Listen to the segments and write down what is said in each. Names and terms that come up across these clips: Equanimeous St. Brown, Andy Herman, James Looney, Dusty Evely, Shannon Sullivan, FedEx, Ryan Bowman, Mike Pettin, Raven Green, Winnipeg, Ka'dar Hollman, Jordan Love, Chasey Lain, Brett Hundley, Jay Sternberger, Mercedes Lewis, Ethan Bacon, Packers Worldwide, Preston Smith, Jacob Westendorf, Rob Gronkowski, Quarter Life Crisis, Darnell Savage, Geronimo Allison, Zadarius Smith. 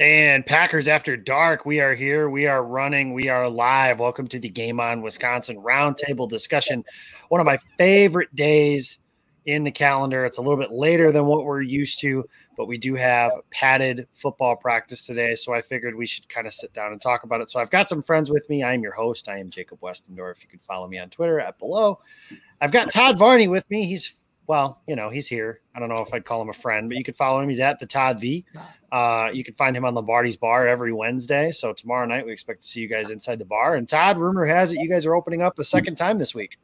And Packers After Dark, we are here, we are running, we are live. Welcome to the Game On Wisconsin Roundtable Discussion, one of my favorite days in the calendar. It's a little bit later than what we're used to, but we do have padded football practice today, so I figured we should kind of sit down and talk about it. So I've got some friends with me. I'm your host. I am Jacob Westendorf. You can follow me on Twitter @below. I've got Todd Varney with me. He's here. I don't know if I'd call him a friend, but you could follow him. He's @TheToddV. You can find him on Lombardi's Bar every Wednesday. So tomorrow night, we expect to see you guys inside the bar. And Todd, rumor has it you guys are opening up a second time this week.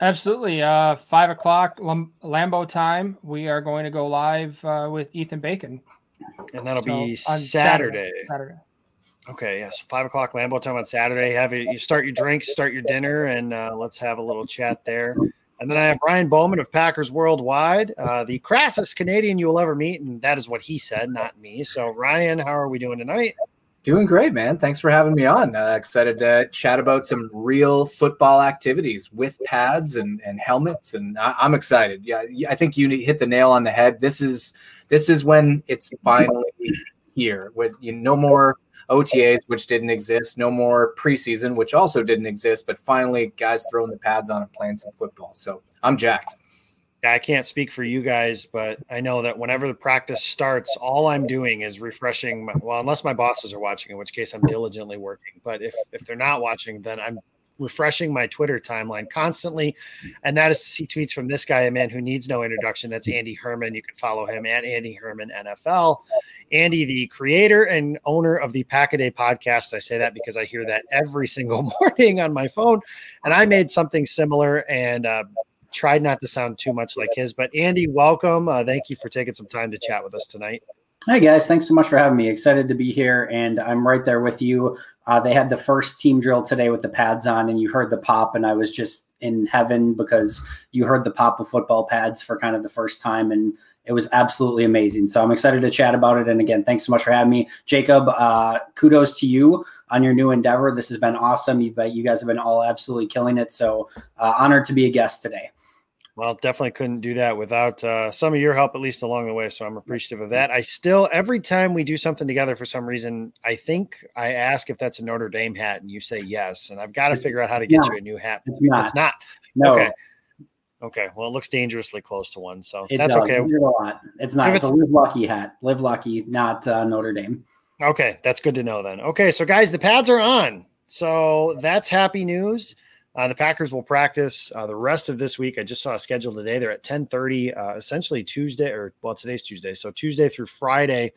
Absolutely. 5 o'clock Lambeau time. We are going to go live with Ethan Bacon. And that'll be Saturday. Okay. Yes. Yeah, so 5 o'clock Lambeau time on Saturday. You start your drinks, start your dinner, and let's have a little chat there. And then I have Ryan Bowman of Packers Worldwide, the crassest Canadian you will ever meet, and that is what he said, not me. So, Ryan, how are we doing tonight? Doing great, man. Thanks for having me on. Excited to chat about some real football activities with pads and helmets, and I'm excited. Yeah, I think you hit the nail on the head. This is when it's finally here. With no more OTAs, which didn't exist, no more preseason, which also didn't exist, but finally guys throwing the pads on and playing some football. So I'm jacked. I can't speak for you guys, but I know that whenever the practice starts, all I'm doing is refreshing. Unless my bosses are watching, in which case I'm diligently working. But if they're not watching, then I'm refreshing my Twitter timeline constantly. And that is to see tweets from this guy, a man who needs no introduction. That's Andy Herman. You can follow him @AndyHermanNFL. Andy, the creator and owner of the Pack a Day podcast. I say that because I hear that every single morning on my phone. And I made something similar and tried not to sound too much like his. But Andy, welcome. Thank you for taking some time to chat with us tonight. Hi, guys. Thanks so much for having me. Excited to be here, and I'm right there with you. They had the first team drill today with the pads on, and you heard the pop, and I was just in heaven because you heard the pop of football pads for kind of the first time, and it was absolutely amazing. So I'm excited to chat about it, and again, thanks so much for having me. Jacob, kudos to you on your new endeavor. This has been awesome. You guys have been all absolutely killing it, so honored to be a guest today. Well, definitely couldn't do that without some of your help, at least along the way. So I'm appreciative of that. I still, every time we do something together for some reason, I think I ask if that's a Notre Dame hat and you say yes. And I've got to figure out how to get you a new hat. It's not. No. Okay. Well, it looks dangerously close to one. So that's okay. It's not. It's a Live Lucky hat. Live Lucky, not Notre Dame. Okay. That's good to know then. Okay. So guys, the pads are on. So that's happy news. The Packers will practice the rest of this week. I just saw a schedule today. They're at 10:30, essentially Tuesday, today's Tuesday. So Tuesday through Friday.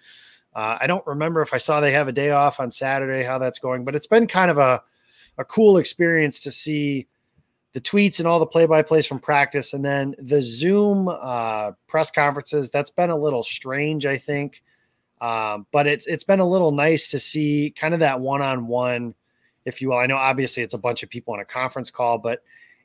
I don't remember if I saw they have a day off on Saturday, how that's going, but it's been kind of a cool experience to see the tweets and all the play-by-plays from practice. And then the Zoom press conferences, that's been a little strange, I think. But it's been a little nice to see kind of that one-on-one, if you will. I know obviously it's a bunch of people on a conference call, but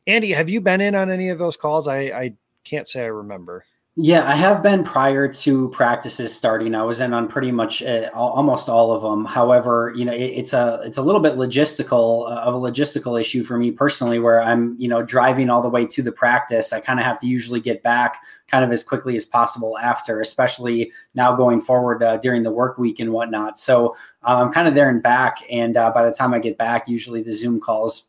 Andy, have you been in on any of those calls? I can't say I remember. Yeah, I have been prior to practices starting. I was in on pretty much almost all of them. However, it's a little bit logistical of a logistical issue for me personally, where I'm, driving all the way to the practice. I kind of have to usually get back kind of as quickly as possible after, especially now going forward during the work week and whatnot. So I'm kind of there and back. And by the time I get back, usually the Zoom calls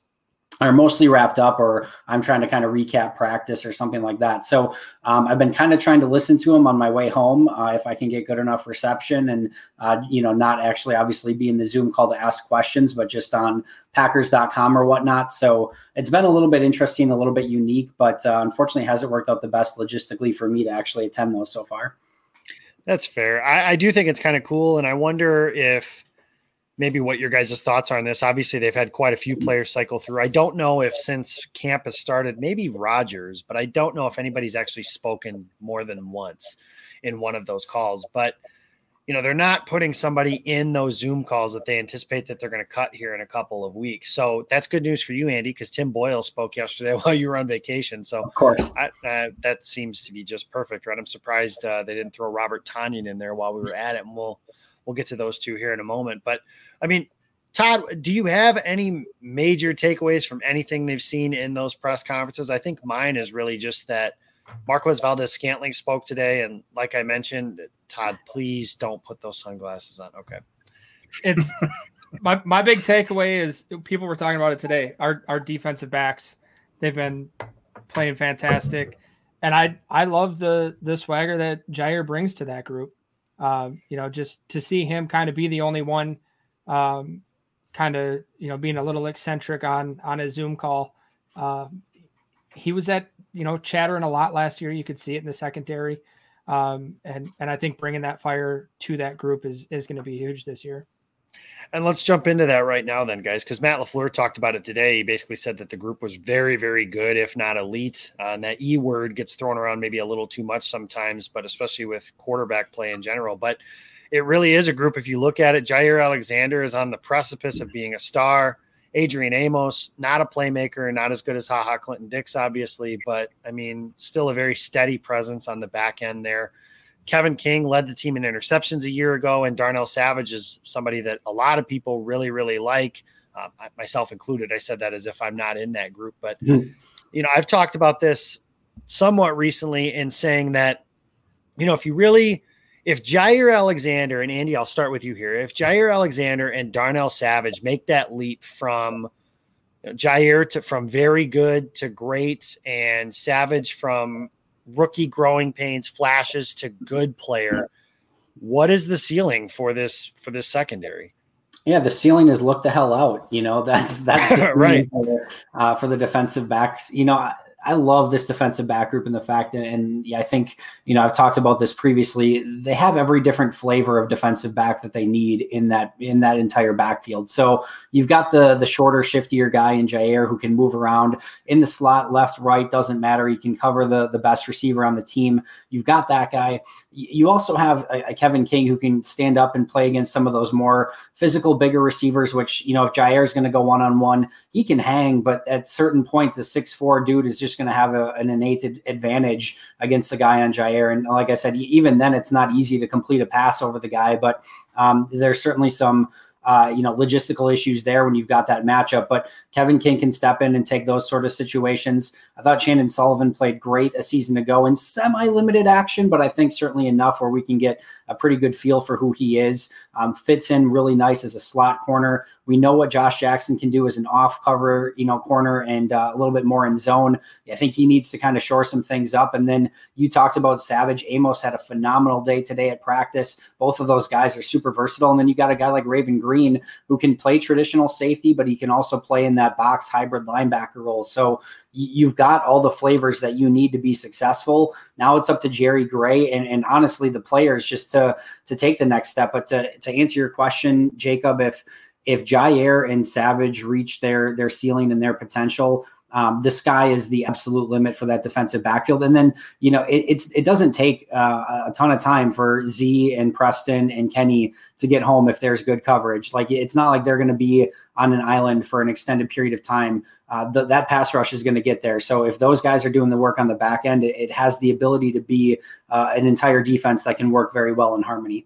are mostly wrapped up, or I'm trying to kind of recap practice or something like that. So I've been kind of trying to listen to them on my way home if I can get good enough reception and, not actually obviously be in the Zoom call to ask questions, but just on Packers.com or whatnot. So it's been a little bit interesting, a little bit unique, but unfortunately hasn't worked out the best logistically for me to actually attend those so far. That's fair. I do think it's kind of cool. And I wonder if maybe what your guys' thoughts are on this. Obviously, they've had quite a few players cycle through. I don't know if since camp has started, maybe Rodgers, but I don't know if anybody's actually spoken more than once in one of those calls. But, they're not putting somebody in those Zoom calls that they anticipate that they're going to cut here in a couple of weeks. So that's good news for you, Andy, because Tim Boyle spoke yesterday while you were on vacation. So of course, that seems to be just perfect, right? I'm surprised they didn't throw Robert Tonyan in there while we were at it, and We'll get to those two here in a moment. But, I mean, Todd, do you have any major takeaways from anything they've seen in those press conferences? I think mine is really just that Marquez Valdez-Scantling spoke today, and like I mentioned, Todd, please don't put those sunglasses on. Okay. It's my big takeaway is people were talking about it today. Our defensive backs, they've been playing fantastic. And I love the swagger that Jaire brings to that group. Just to see him kind of be the only one being a little eccentric on his Zoom call. He was chattering a lot last year. You could see it in the secondary. And I think bringing that fire to that group is going to be huge this year. And let's jump into that right now then, guys, because Matt LaFleur talked about it today. He basically said that the group was very, very good, if not elite. And that E word gets thrown around maybe a little too much sometimes, but especially with quarterback play in general. But it really is a group. If you look at it, Jaire Alexander is on the precipice of being a star. Adrian Amos, not a playmaker, not as good as HaHa Clinton-Dix, obviously, but, I mean, still a very steady presence on the back end there. Kevin King led the team in interceptions a year ago, and Darnell Savage is somebody that a lot of people really, really like, myself included. I said that as if I'm not in that group. But, I've talked about this somewhat recently in saying that, if Jaire Alexander and Andy, I'll start with you here. If Jaire Alexander and Darnell Savage make that leap from Jaire from very good to great, and Savage from rookie growing pains, flashes to good player, what is the ceiling for this secondary? Yeah, the ceiling is look the hell out. That's just right for the defensive backs. I love this defensive back group and the fact that, I think, I've talked about this previously, they have every different flavor of defensive back that they need in that entire backfield. So you've got the shorter, shiftier guy in Jaire who can move around in the slot, left, right, doesn't matter. He can cover the best receiver on the team. You've got that guy. You also have a Kevin King who can stand up and play against some of those more physical, bigger receivers, which, if Jaire is going to go one-on-one, he can hang, but at certain points, the 6'4 dude is just going to have an innate advantage against the guy on Jaire. And like I said, even then it's not easy to complete a pass over the guy, but there's certainly some logistical issues there when you've got that matchup, but Kevin King can step in and take those sort of situations. I thought Shannon Sullivan played great a season ago in semi-limited action, but I think certainly enough where we can get a pretty good feel for who he is. Fits in really nice as a slot corner. We know what Josh Jackson can do as an off cover, corner and a little bit more in zone. I think he needs to kind of shore some things up. And then you talked about Savage. Amos had a phenomenal day today at practice. Both of those guys are super versatile. And then you got a guy like Raven Green, who can play traditional safety, but he can also play in that box hybrid linebacker role. So you've got all the flavors that you need to be successful. Now it's up to Jerry Gray and honestly the players just to take the next step. But to answer your question, Jacob, if Jaire and Savage reach their ceiling and their potential, the sky is the absolute limit for that defensive backfield. And then, it doesn't take a ton of time for Z and Preston and Kenny to get home if there's good coverage. Like, it's not like they're going to be on an island for an extended period of time. That pass rush is going to get there. So if those guys are doing the work on the back end, it has the ability to be an entire defense that can work very well in harmony.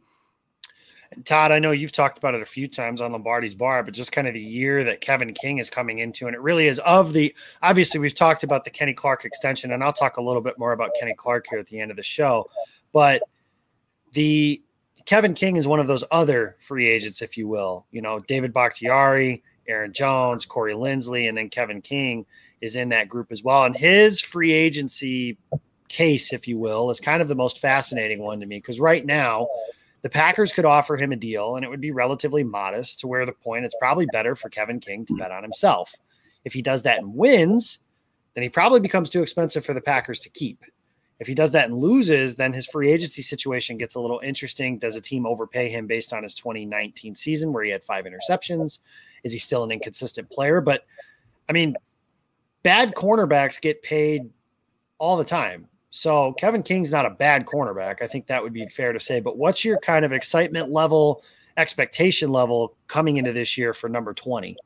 Todd, I know you've talked about it a few times on Lombardi's Bar, but just kind of the year that Kevin King is coming into, and it really is obviously we've talked about the Kenny Clark extension, and I'll talk a little bit more about Kenny Clark here at the end of the show, but the Kevin King is one of those other free agents, if you will, David Bakhtiari, Aaron Jones, Corey Lindsley, and then Kevin King is in that group as well. And his free agency case, if you will, is kind of the most fascinating one to me, because right now, the Packers could offer him a deal, and it would be relatively modest to where the point it's probably better for Kevin King to bet on himself. If he does that and wins, then he probably becomes too expensive for the Packers to keep. If he does that and loses, then his free agency situation gets a little interesting. Does a team overpay him based on his 2019 season where he had 5 interceptions? Is he still an inconsistent player? But, bad cornerbacks get paid all the time. So Kevin King's not a bad cornerback. I think that would be fair to say. But what's your kind of excitement level, expectation level coming into this year for number 20?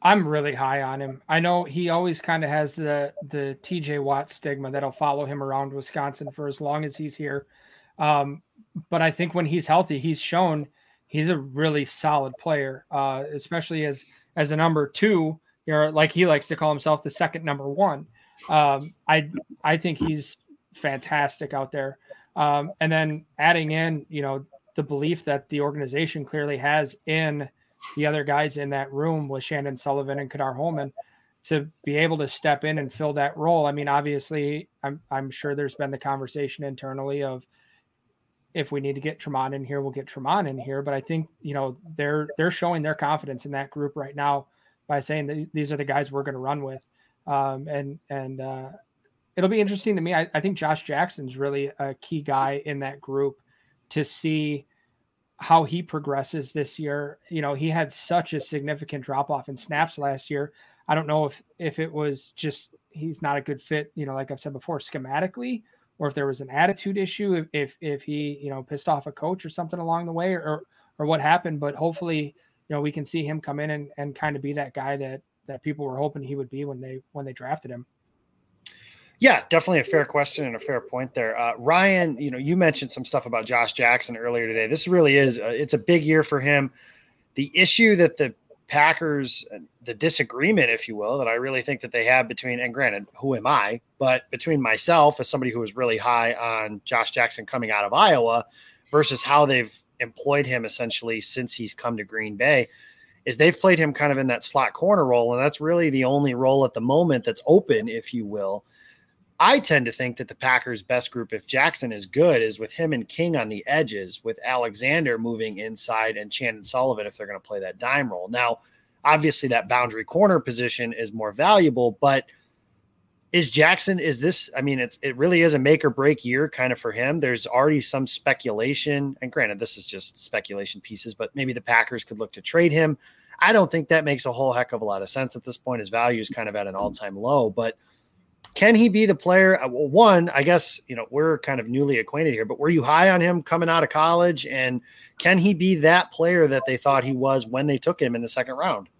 I'm really high on him. I know he always kind of has the TJ Watt stigma that'll follow him around Wisconsin for as long as he's here. But I think when he's healthy, he's shown he's a really solid player, especially as a number 2, like he likes to call himself the second number 1. I think he's fantastic out there. And then adding in, you know, the belief that the organization clearly has in the other guys in that room with Shandon Sullivan and Ka'dar Hollman to be able to step in and fill that role. I mean, obviously I'm sure there's been the conversation internally of, if we need to get Tremont in here, we'll get Tremont in here. But I think, you know, they're showing their confidence in that group right now by saying that these are the guys we're going to run with. And it'll be interesting to me. I think Josh Jackson's really a key guy in that group to see how he progresses this year. You know, he had such a significant drop-off in snaps last year. I don't know if it was just he's not a good fit, you know, like I've said before, schematically, or if there was an attitude issue, if he, you know, pissed off a coach or something along the way, or what happened. But hopefully, you know, we can see him come in and kind of be that guy that people were hoping he would be when they drafted him. Yeah, definitely a fair question and a fair point there. Ryan, you know, you mentioned some stuff about Josh Jackson earlier today. This really is it's a big year for him. The issue that the Packers, the disagreement, if you will, that I really think that they have between, and granted, who am I, but between myself as somebody who was really high on Josh Jackson coming out of Iowa versus how they've employed him essentially since he's come to Green Bay, is they've played him kind of in that slot corner role. And that's really the only role at the moment that's open, if you will. I tend to think that the Packers' best group, if Jackson is good, is with him and King on the edges, with Alexander moving inside and Shandon Sullivan if they're going to play that dime roll. Now, obviously, that boundary corner position is more valuable, but it really is a make or break year kind of for him. There's already some speculation, and granted, this is just speculation pieces, but maybe the Packers could look to trade him. I don't think that makes a whole heck of a lot of sense at this point. His value is kind of at an all-time low, but can he be the player? Well, one, I guess, you know, we're kind of newly acquainted here, but were you high on him coming out of college? And can he be that player that they thought he was when they took him in the second round?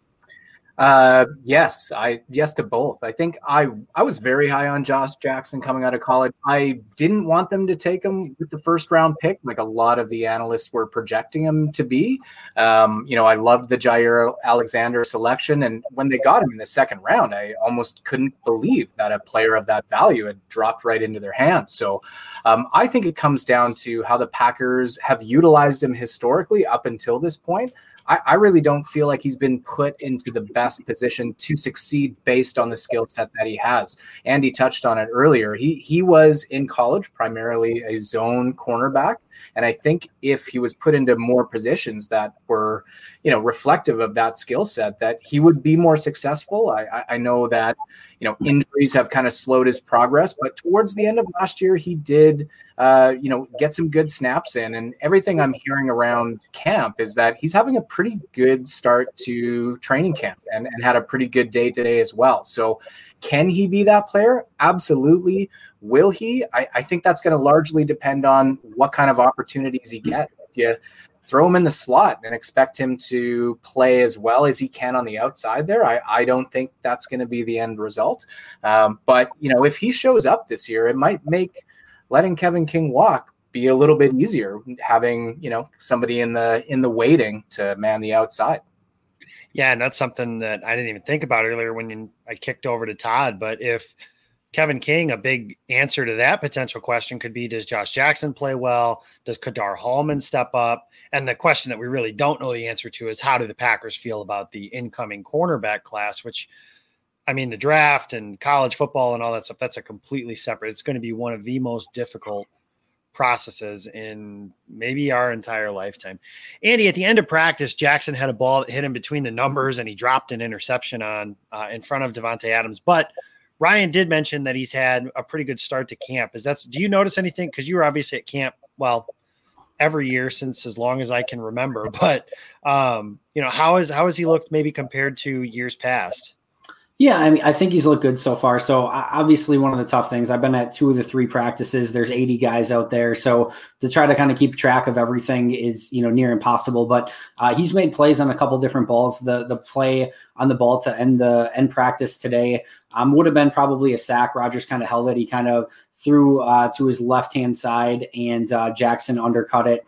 Yes to both. I think I was very high on Josh Jackson coming out of college. I didn't want them to take him with the first round pick, like a lot of the analysts were projecting him to be. You know, I loved the Jaire Alexander selection, and when they got him in the second round, I almost couldn't believe that a player of that value had dropped right into their hands. So I think it comes down to how the Packers have utilized him historically up until this point. I really don't feel like he's been put into the best position to succeed based on the skill set that he has. Andy touched on it earlier. He was in college primarily a zone cornerback, and I think if he was put into more positions that were, you know, reflective of that skill set, that he would be more successful. I know that, you know, injuries have kind of slowed his progress, but towards the end of last year, he did, you know, get some good snaps in, and everything I'm hearing around camp is that he's having a pretty good start to training camp and had a pretty good day today as well. So can he be that player? Absolutely. Will he? I think that's going to largely depend on what kind of opportunities he gets. If you throw him in the slot and expect him to play as well as he can on the outside there, I don't think that's going to be the end result. But, you know, if he shows up this year, it might make letting Kevin King walk be a little bit easier, having, you know, somebody in the waiting to man the outside. Yeah, and that's something that I didn't even think about earlier when I kicked over to Todd. But if Kevin King, a big answer to that potential question could be, does Josh Jackson play well? Does Ka'dar Hollman step up? And the question that we really don't know the answer to is, how do the Packers feel about the incoming cornerback class, which, I mean, the draft and college football and all that stuff, that's a completely separate. It's going to be one of the most difficult processes in maybe our entire lifetime. Andy, at the end of practice, Jackson had a ball that hit him between the numbers, and he dropped an interception on in front of Davante Adams. But Ryan did mention that he's had a pretty good start to camp. Do you notice anything? Because you were obviously at camp, well, every year since as long as I can remember. But you know, how has he looked maybe compared to years past? Yeah, I mean, I think he's looked good so far. So obviously one of the tough things, I've been at 2 of the 3 practices. There's 80 guys out there. So to try to kind of keep track of everything is, you know, near impossible. But he's made plays on a couple different balls. The play on the ball to end practice today would have been probably a sack. Rodgers kind of held it. He kind of threw to his left-hand side, and Jackson undercut it.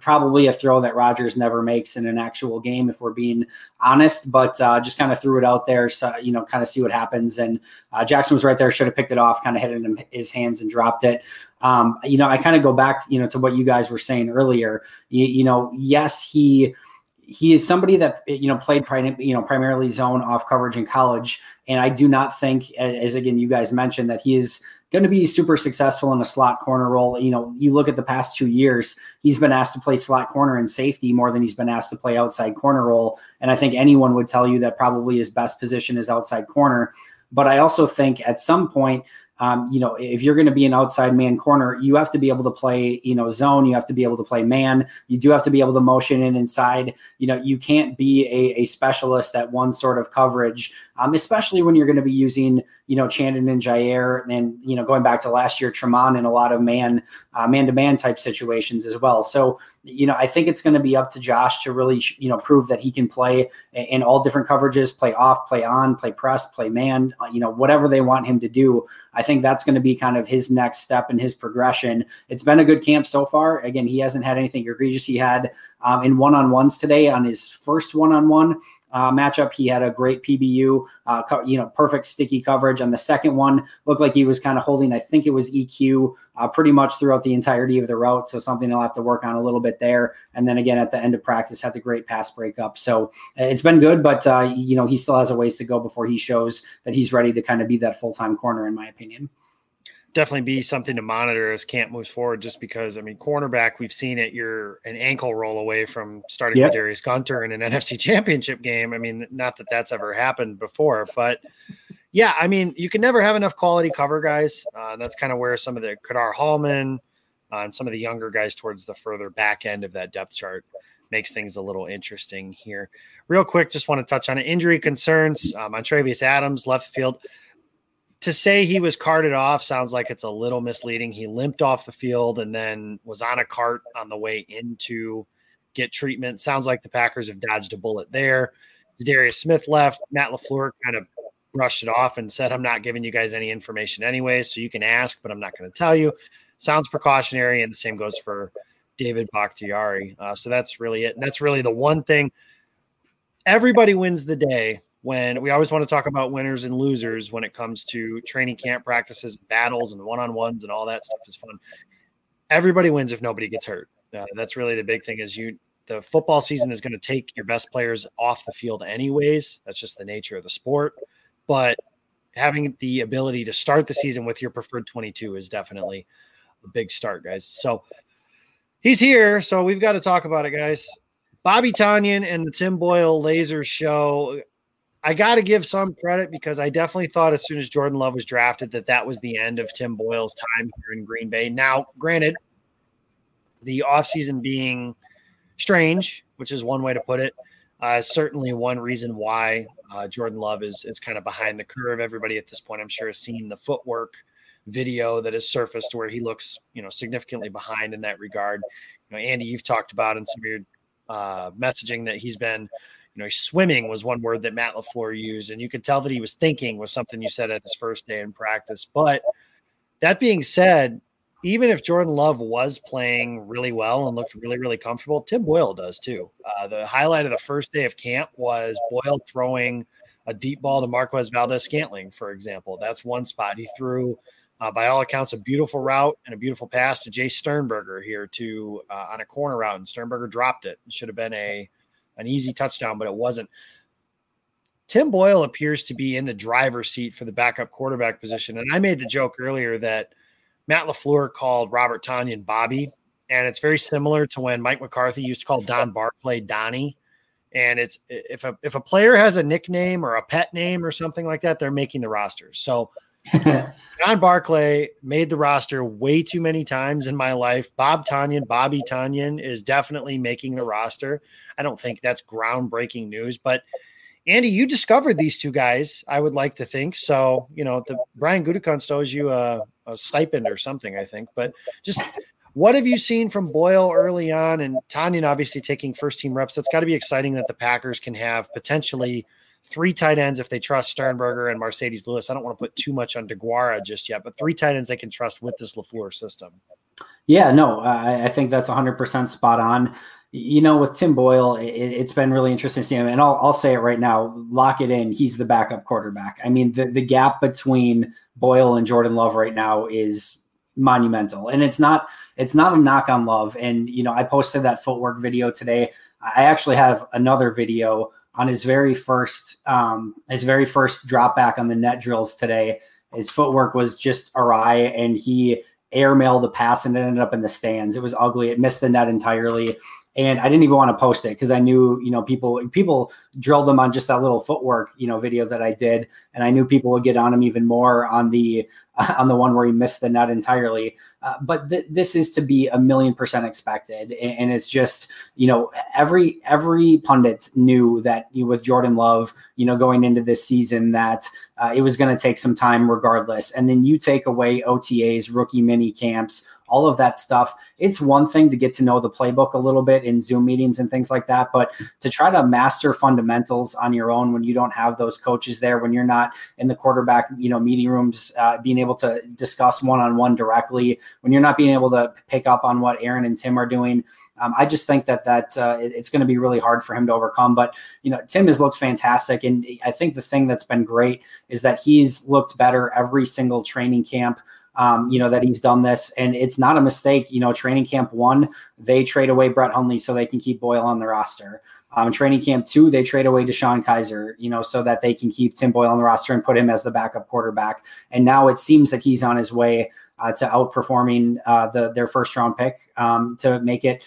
Probably a throw that Rodgers never makes in an actual game, if we're being honest, but just kind of threw it out there, so, you know, kind of see what happens. And Jackson was right there, should have picked it off, kind of hit it in his hands and dropped it. You know, I kind of go back, you know, to what you guys were saying earlier. You know, yes, he is somebody that, you know, played primarily zone off coverage in college. And I do not think, as again, you guys mentioned, that he is going to be super successful in a slot corner role. You know, you look at the past 2 years, he's been asked to play slot corner and safety more than he's been asked to play outside corner role. And I think anyone would tell you that probably his best position is outside corner. But I also think at some point, you know, if you're going to be an outside man corner, you have to be able to play, you know, zone. You have to be able to play man. You do have to be able to motion in inside. You know, you can't be a specialist at one sort of coverage, especially when you're going to be using, you know, Chandon and Jaire and, you know, going back to last year, Tremont in a lot of man-to-man type situations as well. So, you know, I think it's going to be up to Josh to really, you know, prove that he can play in all different coverages, play off, play on, play press, play man, you know, whatever they want him to do. I think that's going to be kind of his next step in his progression. It's been a good camp so far. Again, he hasn't had anything egregious. He had in one-on-ones today on his first one-on-one matchup. He had a great PBU, you know, perfect sticky coverage. On the second one, looked like he was kind of holding, I think it was EQ, pretty much throughout the entirety of the route. So something he'll have to work on a little bit there. And then again, at the end of practice, had the great pass breakup. So it's been good, but you know, he still has a ways to go before he shows that he's ready to kind of be that full-time corner, in my opinion. Definitely be something to monitor as camp moves forward, just because, I mean, cornerback, we've seen it. You're an ankle roll away from starting with Darius Gunter in an NFC championship game. I mean, not that that's ever happened before, but yeah, I mean, you can never have enough quality cover guys. That's kind of where some of the Ka'dar Hollman and some of the younger guys towards the further back end of that depth chart makes things a little interesting here. Real quick, just want to touch on injury concerns on Tre'Davious Adams, left field. To say he was carted off sounds like it's a little misleading. He limped off the field and then was on a cart on the way in to get treatment. Sounds like the Packers have dodged a bullet there. Zadarius Smith left. Matt LaFleur kind of brushed it off and said, I'm not giving you guys any information anyway, so you can ask, but I'm not going to tell you. Sounds precautionary, and the same goes for David Bakhtiari. So that's really it. And that's really the one thing. Everybody wins the day. When we always want to talk about winners and losers when it comes to training camp practices, battles, and one-on-ones, and all that stuff is fun. Everybody wins if nobody gets hurt. That's really the big thing. Is the football season is going to take your best players off the field anyways. That's just the nature of the sport. But having the ability to start the season with your preferred 22 is definitely a big start, guys. So he's here, so we've got to talk about it, guys. Bobby Tonyan and the Tim Boyle Laser Show. I got to give some credit, because I definitely thought as soon as Jordan Love was drafted that was the end of Tim Boyle's time here in Green Bay. Now, granted, the offseason being strange, which is one way to put it, certainly one reason why Jordan Love is kind of behind the curve. Everybody at this point, I'm sure, has seen the footwork video that has surfaced where he looks, you know, significantly behind in that regard. You know, Andy, you've talked about in some of your messaging that he's been – you know, swimming was one word that Matt LaFleur used, and you could tell that he was thinking, was something you said at his first day in practice. But that being said, even if Jordan Love was playing really well and looked really, really comfortable, Tim Boyle does too. The highlight of the first day of camp was Boyle throwing a deep ball to Marquez Valdez-Scantling, for example. That's one spot. He threw, by all accounts, a beautiful route and a beautiful pass to Jay Sternberger here to on a corner route, and Sternberger dropped it. It should have been an easy touchdown, but it wasn't. Tim Boyle appears to be in the driver's seat for the backup quarterback position. And I made the joke earlier that Matt LaFleur called Robert Tonyan Bobby. And it's very similar to when Mike McCarthy used to call Don Barclay Donnie. And it's, if a player has a nickname or a pet name or something like that, they're making the roster. So Don Barclay made the roster way too many times in my life. Bobby Tonyan is definitely making the roster. I don't think that's groundbreaking news, but Andy, you discovered these two guys, I would like to think. So, you know, the Brian Gutekunst owes you a stipend or something, I think. But just what have you seen from Boyle early on? And Tonyan obviously taking first-team reps. That's got to be exciting that the Packers can have potentially three tight ends if they trust Sternberger and Mercedes Lewis. I don't want to put too much on DeGuara just yet, but three tight ends they can trust with this LaFleur system. Yeah, no, I think that's 100% spot on. You know, with Tim Boyle, it's been really interesting to see him. And I'll say it right now, lock it in. He's the backup quarterback. I mean, the gap between Boyle and Jordan Love right now is monumental. And it's not a knock on Love. And, you know, I posted that footwork video today. I actually have another video on his very first drop back on the net drills today. His footwork was just awry, and he airmailed the pass and it ended up in the stands. It was ugly. It missed the net entirely. And I didn't even want to post it because I knew, you know, people drilled them on just that little footwork, you know, video that I did. And I knew people would get on him even more on the one where he missed the net entirely. But this is to be 1,000,000% expected. And it's just, you know, every pundit knew that, you know, with Jordan Love, you know, going into this season that it was going to take some time regardless. And then you take away OTAs, rookie mini camps, all of that stuff. It's one thing to get to know the playbook a little bit in Zoom meetings and things like that, but to try to master fundamentals on your own when you don't have those coaches there, when you're not in the quarterback, you know, meeting rooms, being able to discuss one-on-one directly, when you're not being able to pick up on what Aaron and Tim are doing. I just think that it's going to be really hard for him to overcome. But, you know, Tim has looked fantastic. And I think the thing that's been great is that he's looked better every single training camp. You know, that he's done this, and it's not a mistake. You know, training camp 1, they trade away Brett Hundley so they can keep Boyle on the roster. Training camp 2, they trade away DeShone Kizer, you know, so that they can keep Tim Boyle on the roster and put him as the backup quarterback. And now it seems that he's on his way to outperforming their first round pick to make it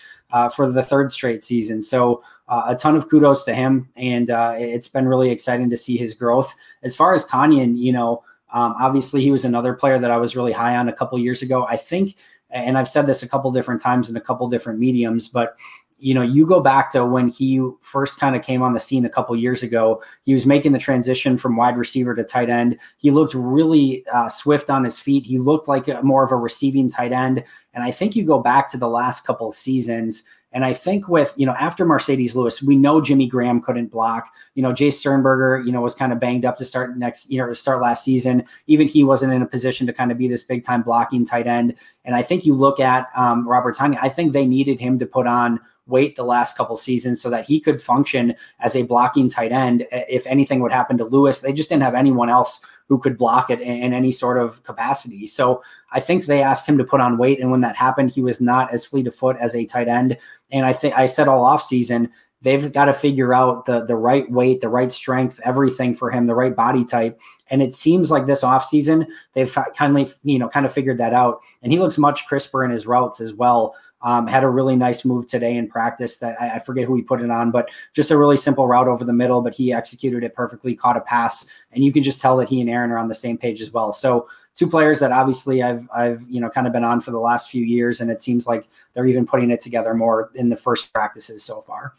for the third straight season. So a ton of kudos to him. And it's been really exciting to see his growth. As far as Tonyan, you know, obviously, he was another player that I was really high on a couple years ago. I think, and I've said this a couple different times in a couple different mediums, but, you know, you go back to when he first kind of came on the scene a couple years ago, he was making the transition from wide receiver to tight end. He looked really swift on his feet. He looked like more of a receiving tight end. And I think you go back to the last couple of seasons, and I think with, you know, after Mercedes Lewis, we know Jimmy Graham couldn't block. You know, Jay Sternberger, you know, was kind of banged up to start last season. Even he wasn't in a position to kind of be this big time blocking tight end. And I think you look at Robert Tonyan, I think they needed him to put on weight the last couple seasons so that he could function as a blocking tight end. If anything would happen to Lewis, they just didn't have anyone else who could block it in any sort of capacity. So I think they asked him to put on weight. And when that happened, he was not as fleet of foot as a tight end. And I think I said all off season, they've got to figure out the right weight, the right strength, everything for him, the right body type. And it seems like this offseason, they've kind of figured that out. And he looks much crisper in his routes as well. Had a really nice move today in practice that I forget who he put it on, but just a really simple route over the middle, but he executed it perfectly, caught a pass, and you can just tell that he and Aaron are on the same page as well. So two players that obviously I've you know, kind of been on for the last few years, and it seems like they're even putting it together more in the first practices so far.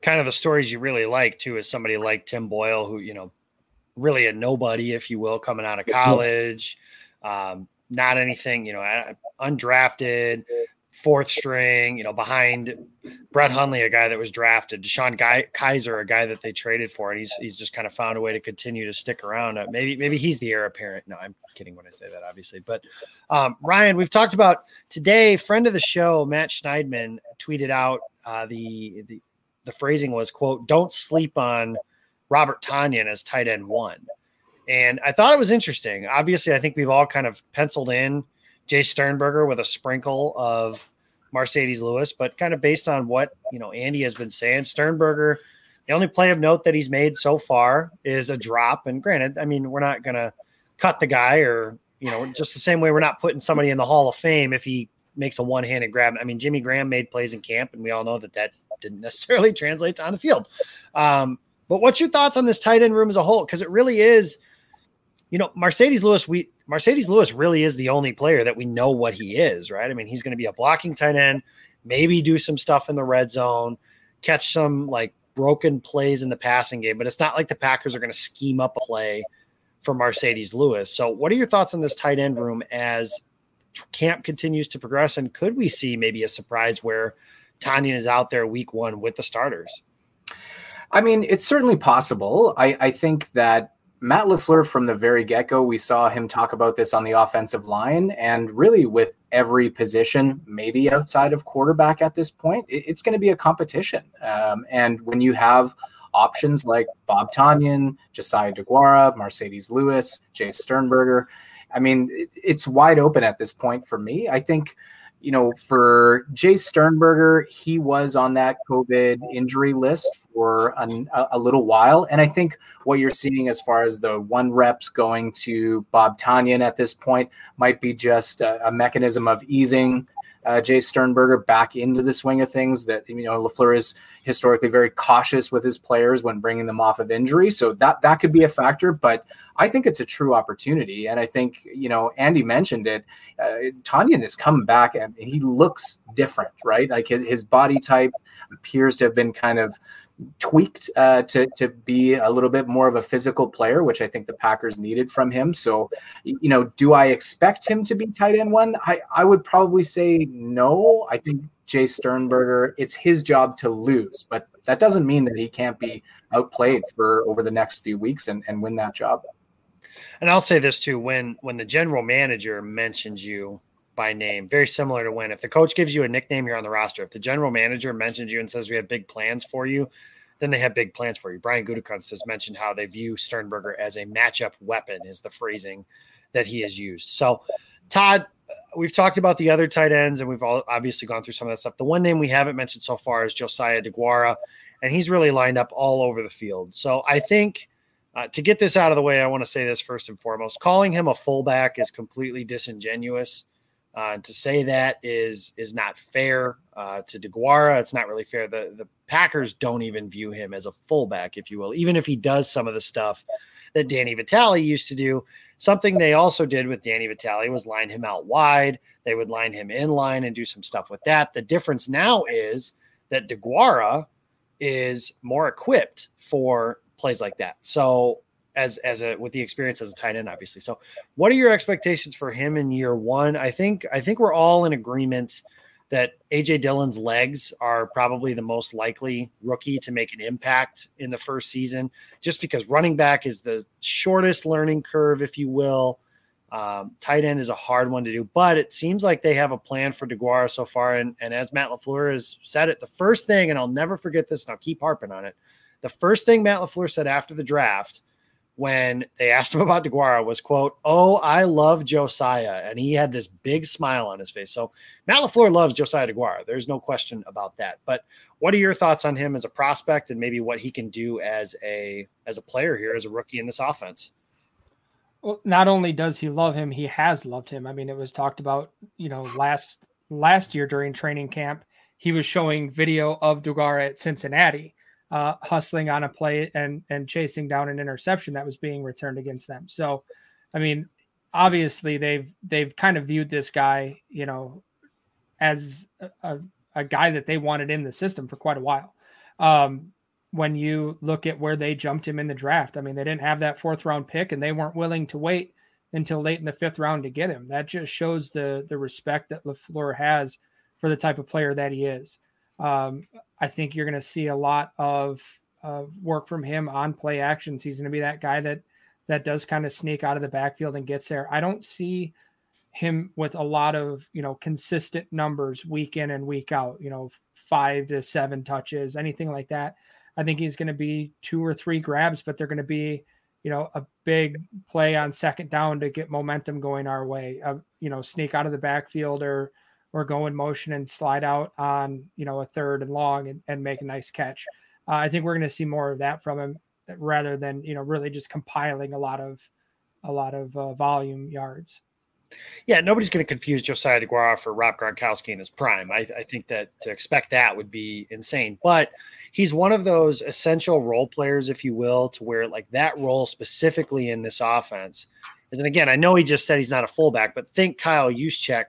Kind of the stories you really like too is somebody like Tim Boyle, who, you know, really a nobody, if you will, coming out of college, not anything, you know, undrafted, fourth string, you know, behind Brett Hundley, a guy that was drafted, DeShone Kizer, a guy that they traded for, and he's just kind of found a way to continue to stick around. Maybe he's the heir apparent. No, I'm kidding when I say that, obviously. But Ryan, we've talked about today. Friend of the show, Matt Schneidman, tweeted out the phrasing was, quote, "Don't sleep on Robert Tonyan as tight end 1," and I thought it was interesting. Obviously, I think we've all kind of penciled in Jay Sternberger with a sprinkle of Mercedes Lewis, but kind of based on what, you know, Andy has been saying, Sternberger, the only play of note that he's made so far is a drop. And granted, I mean, we're not going to cut the guy, or, you know, just the same way we're not putting somebody in the Hall of Fame if he makes a one-handed grab. I mean, Jimmy Graham made plays in camp, and we all know that didn't necessarily translate on the field. But what's your thoughts on this tight end room as a whole? Because it really is, you know, Mercedes Lewis really is the only player that we know what he is, right? I mean, he's going to be a blocking tight end, maybe do some stuff in the red zone, catch some like broken plays in the passing game, but it's not like the Packers are going to scheme up a play for Mercedes Lewis. So what are your thoughts on this tight end room as camp continues to progress? And could we see maybe a surprise where Tonyan is out there week 1 with the starters? I mean, it's certainly possible. I think that Matt LaFleur, from the very get-go, we saw him talk about this on the offensive line, and really with every position, maybe outside of quarterback at this point, it's going to be a competition. And when you have options like Bob Tonyan, Josiah DeGuara, Mercedes Lewis, Jay Sternberger, I mean, it's wide open at this point for me. I think, you know, for Jay Sternberger, he was on that COVID injury list for a little while. And I think what you're seeing as far as the one reps going to Bob Tonyan at this point might be just a mechanism of easing Jay Sternberger back into the swing of things. That, you know, LaFleur is historically very cautious with his players when bringing them off of injury. So that could be a factor, but I think it's a true opportunity. And I think, you know, Andy mentioned it, Tonyan has come back and he looks different, right? Like his body type appears to have been kind of tweaked to be a little bit more of a physical player, which I think the Packers needed from him. So, you know, do I expect him to be tight end one? I would probably say no. I think Jay Sternberger, it's his job to lose, but that doesn't mean that he can't be outplayed for over the next few weeks and win that job. And I'll say this too, when the general manager mentions you by name, very similar to when, if the coach gives you a nickname, you're on the roster. If the general manager mentions you and says, we have big plans for you, then they have big plans for you. Brian Gutekunst has mentioned how they view Sternberger as a matchup weapon is the phrasing that he has used. So Todd, we've talked about the other tight ends and we've all obviously gone through some of that stuff. The one name we haven't mentioned so far is Josiah DeGuara, and he's really lined up all over the field. So I think to get this out of the way, I want to say this first and foremost, calling him a fullback is completely disingenuous. To say that is not fair to DeGuara. It's not really fair. The Packers don't even view him as a fullback, if you will, even if he does some of the stuff that Danny Vitale used to do. Something they also did with Danny Vitale was line him out wide. They would line him in line and do some stuff with that. The difference now is that DeGuara is more equipped for plays like that. So with the experience as a tight end, obviously. So what are your expectations for him in year one? I think we're all in agreement that A.J. Dillon's legs are probably the most likely rookie to make an impact in the first season, just because running back is the shortest learning curve, if you will. Tight end is a hard one to do, but it seems like they have a plan for DeGuara so far. And as Matt LaFleur has said it, the first thing, and I'll never forget this, and I'll keep harping on it, the first thing Matt LaFleur said after the draft when they asked him about DeGuara was, quote, "Oh, I love Josiah." And he had this big smile on his face. So Matt LaFleur loves Josiah DeGuara. There's no question about that. But what are your thoughts on him as a prospect and maybe what he can do as a player here, as a rookie in this offense? Well, not only does he love him, he has loved him. I mean, it was talked about, you know, last year during training camp, he was showing video of DeGuara at Cincinnati, hustling on a play and chasing down an interception that was being returned against them. So, I mean, obviously they've kind of viewed this guy, you know, as a guy that they wanted in the system for quite a while. When you look at where they jumped him in the draft, I mean, they didn't have that 4th round pick and they weren't willing to wait until late in the 5th round to get him. That just shows the respect that LaFleur has for the type of player that he is. I think you're going to see a lot of work from him on play actions. He's going to be that guy that does kind of sneak out of the backfield and gets there. I don't see him with a lot of, you know, consistent numbers week in and week out, you know, 5 to 7 touches, anything like that. I think he's going to be 2 or 3 grabs, but they're going to be, you know, a big play on 2nd down to get momentum going our way, you know, sneak out of the backfield or go in motion and slide out on, you know, a 3rd and long and make a nice catch. I think we're going to see more of that from him rather than, you know, really just compiling a lot of volume yards. Yeah, nobody's going to confuse Josiah DeGuara for Rob Gronkowski in his prime. I think that to expect that would be insane. But he's one of those essential role players, if you will, to where like that role specifically in this offense is. And again, I know he just said he's not a fullback, but think Kyle Juszczyk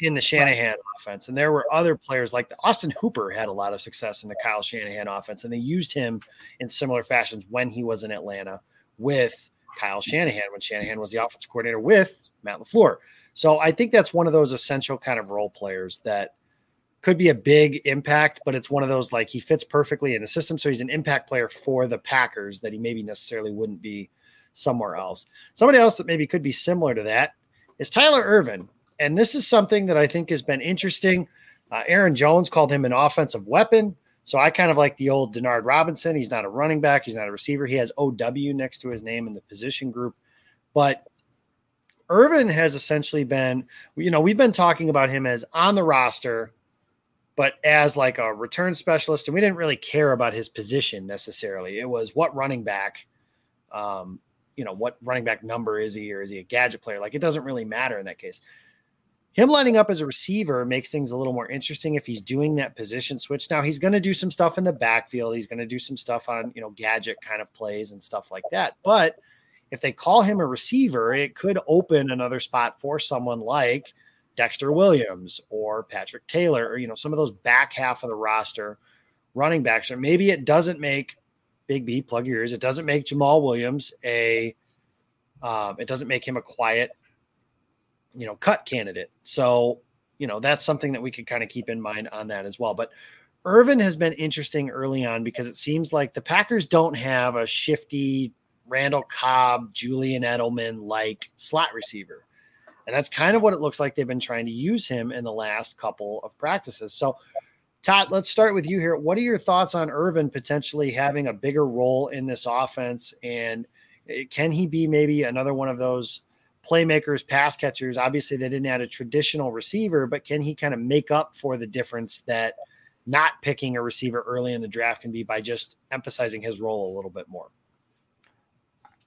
in the Shanahan offense. And there were other players like Austin Hooper had a lot of success in the Kyle Shanahan offense. And they used him in similar fashions when he was in Atlanta with Kyle Shanahan, when Shanahan was the offensive coordinator with Matt LaFleur. So I think that's one of those essential kind of role players that could be a big impact, but it's one of those, like, he fits perfectly in the system. So he's an impact player for the Packers that he maybe necessarily wouldn't be somewhere else. Somebody else that maybe could be similar to that is Tyler Ervin. And this is something that I think has been interesting. Aaron Jones called him an offensive weapon. So I kind of like the old Denard Robinson. He's not a running back. He's not a receiver. He has OW next to his name in the position group. But Ervin has essentially been, you know, we've been talking about him as on the roster, but as like a return specialist. And we didn't really care about his position necessarily. It was what running back, you know, what running back number is he, or is he a gadget player? Like, it doesn't really matter in that case. Him lining up as a receiver makes things a little more interesting if he's doing that position switch. Now, he's going to do some stuff in the backfield. He's going to do some stuff on, you know, gadget kind of plays and stuff like that. But if they call him a receiver, it could open another spot for someone like Dexter Williams or Patrick Taylor, or, you know, some of those back half of the roster running backs. Or maybe it doesn't make Big B, plug your ears. It doesn't make Jamal Williams it doesn't make him a quiet, you know, cut candidate. So, you know, that's something that we could kind of keep in mind on that as well. But Ervin has been interesting early on because it seems like the Packers don't have a shifty Randall Cobb, Julian Edelman-like slot receiver. And that's kind of what it looks like they've been trying to use him in the last couple of practices. So, Todd, let's start with you here. What are your thoughts on Ervin potentially having a bigger role in this offense? And can he be maybe another one of those playmakers, pass catchers? Obviously, they didn't add a traditional receiver, but can he kind of make up for the difference that not picking a receiver early in the draft can be by just emphasizing his role a little bit more?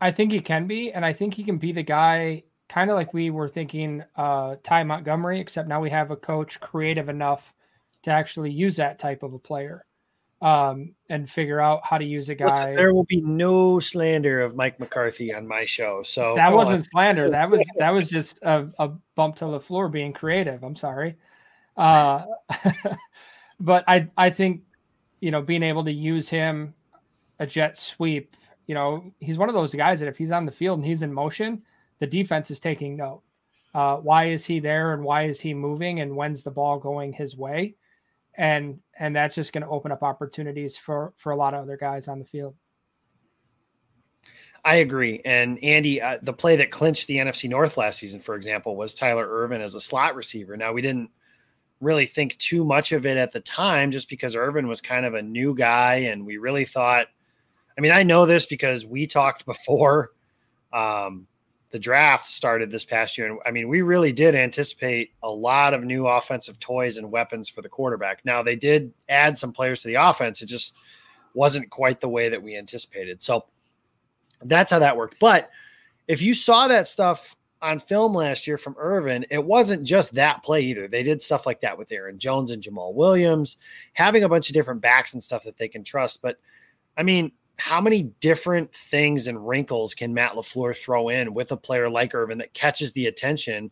I think he can be, and I think he can be the guy kind of like we were thinking Ty Montgomery, except now we have a coach creative enough to actually use that type of a player and figure out how to use a guy. Listen, there will be no slander of Mike McCarthy on my show. So that wasn't slander. That was just a bump to LaFleur being creative. I'm sorry. But I think, you know, being able to use him, a jet sweep, you know, he's one of those guys that if he's on the field and he's in motion, the defense is taking note. Why is he there and why is he moving and when's the ball going his way? And that's just going to open up opportunities for a lot of other guys on the field. I agree. And Andy, the play that clinched the NFC North last season, for example, was Tyler Ervin as a slot receiver. Now, we didn't really think too much of it at the time just because Ervin was kind of a new guy. And we really thought, I mean, I know this because we talked before the draft started this past year. And I mean, we really did anticipate a lot of new offensive toys and weapons for the quarterback. Now, they did add some players to the offense. It just wasn't quite the way that we anticipated. So that's how that worked. But if you saw that stuff on film last year from Ervin, it wasn't just that play either. They did stuff like that with Aaron Jones and Jamal Williams, having a bunch of different backs and stuff that they can trust. But I mean, how many different things and wrinkles can Matt LaFleur throw in with a player like Ervin that catches the attention?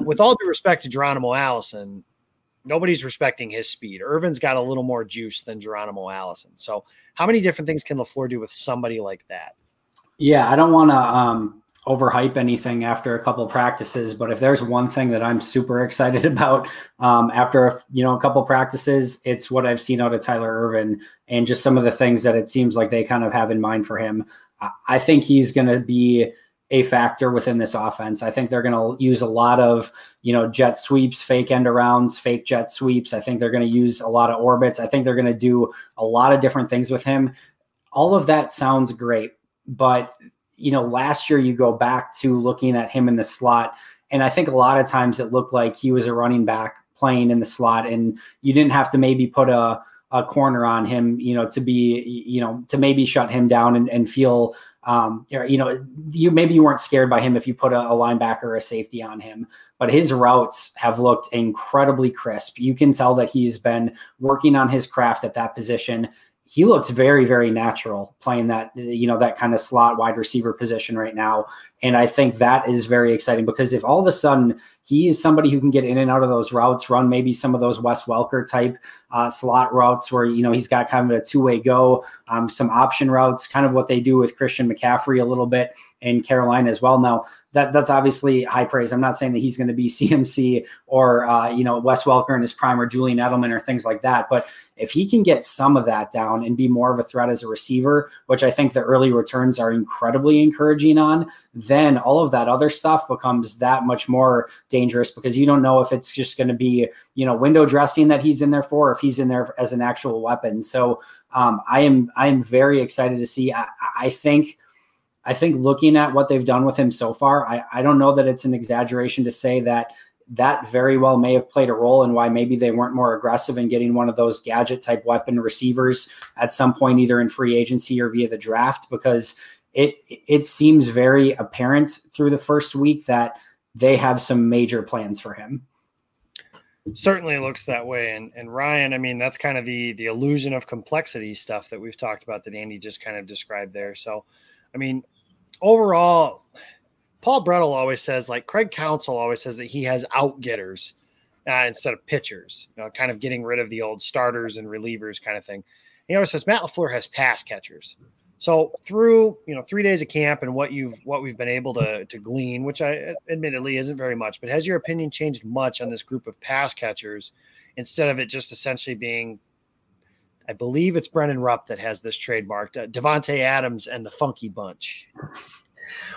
With all due respect to Geronimo Allison, nobody's respecting his speed. Ervin's got a little more juice than Geronimo Allison. So how many different things can LaFleur do with somebody like that? Yeah, I don't want to overhype anything after a couple practices, but if there's one thing that I'm super excited about after a couple practices, it's what I've seen out of Tyler Ervin and just some of the things that it seems like they kind of have in mind for him. I think he's going to be a factor within this offense. I think they're going to use a lot of, jet sweeps, fake end arounds, fake jet sweeps. I think they're going to use a lot of orbits. I think they're going to do a lot of different things with him. All of that sounds great, but last year you go back to looking at him in the slot. And I think a lot of times it looked like he was a running back playing in the slot and you didn't have to maybe put a corner on him, to maybe shut him down and feel, you weren't scared by him if you put a linebacker or a safety on him, but his routes have looked incredibly crisp. You can tell that he's been working on his craft at that position. He looks very, very natural playing that, that kind of slot wide receiver position right now. And I think that is very exciting because if all of a sudden he is somebody who can get in and out of those routes, run maybe some of those Wes Welker type slot routes where, he's got kind of a two-way go, some option routes, kind of what they do with Christian McCaffrey a little bit. in Carolina as well. Now that's obviously high praise. I'm not saying that he's going to be CMC or, Wes Welker in his prime or Julian Edelman or things like that. But if he can get some of that down and be more of a threat as a receiver, which I think the early returns are incredibly encouraging on, then all of that other stuff becomes that much more dangerous, because you don't know if it's just going to be, window dressing that he's in there for, or if he's in there as an actual weapon. So I am very excited to see. I think looking at what they've done with him so far, I don't know that it's an exaggeration to say that very well may have played a role in why maybe they weren't more aggressive in getting one of those gadget type weapon receivers at some point, either in free agency or via the draft, because it seems very apparent through the first week that they have some major plans for him. Certainly looks that way. And Ryan, I mean, that's kind of the illusion of complexity stuff that we've talked about that Andy just kind of described there. So, I mean, overall, Paul Brettel always says, like Craig Counsell always says, that he has out-getters instead of pitchers, kind of getting rid of the old starters and relievers kind of thing. He always says Matt LaFleur has pass catchers. So through 3 days of camp and what we've been able to glean, which I admittedly isn't very much, but has your opinion changed much on this group of pass catchers instead of it just essentially being, I believe it's Brendan Rupp that has this trademarked, Davante Adams and the Funky Bunch?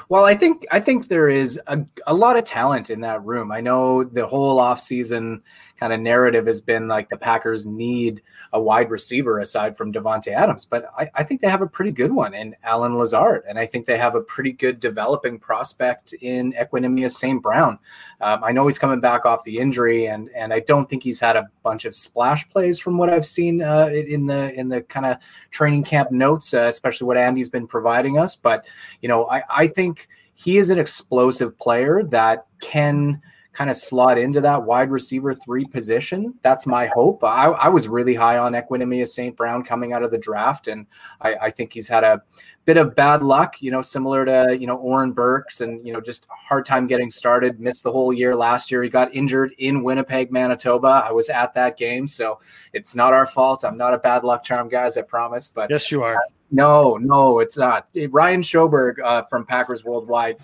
Well, I think there is a lot of talent in that room. I know the whole offseason kind of narrative has been like the Packers need a wide receiver aside from Davante Adams, but I think they have a pretty good one in Alan Lazard, and I think they have a pretty good developing prospect in Equanimeous St. Brown. I know he's coming back off the injury, and I don't think he's had a bunch of splash plays from what I've seen in the kind of training camp notes, especially what Andy's been providing us. But I think he is an explosive player that can kind of slot into that wide receiver 3 position. That's my hope. I was really high on Equanimeous St. Brown coming out of the draft, and I think he's had a bit of bad luck, similar to, Oren Burks, and, just hard time getting started, missed the whole year last year. He got injured in Winnipeg, Manitoba. I was at that game, so it's not our fault. I'm not a bad luck charm, guys, I promise. But yes, you are. No, it's not. Ryan Schoberg from Packers Worldwide,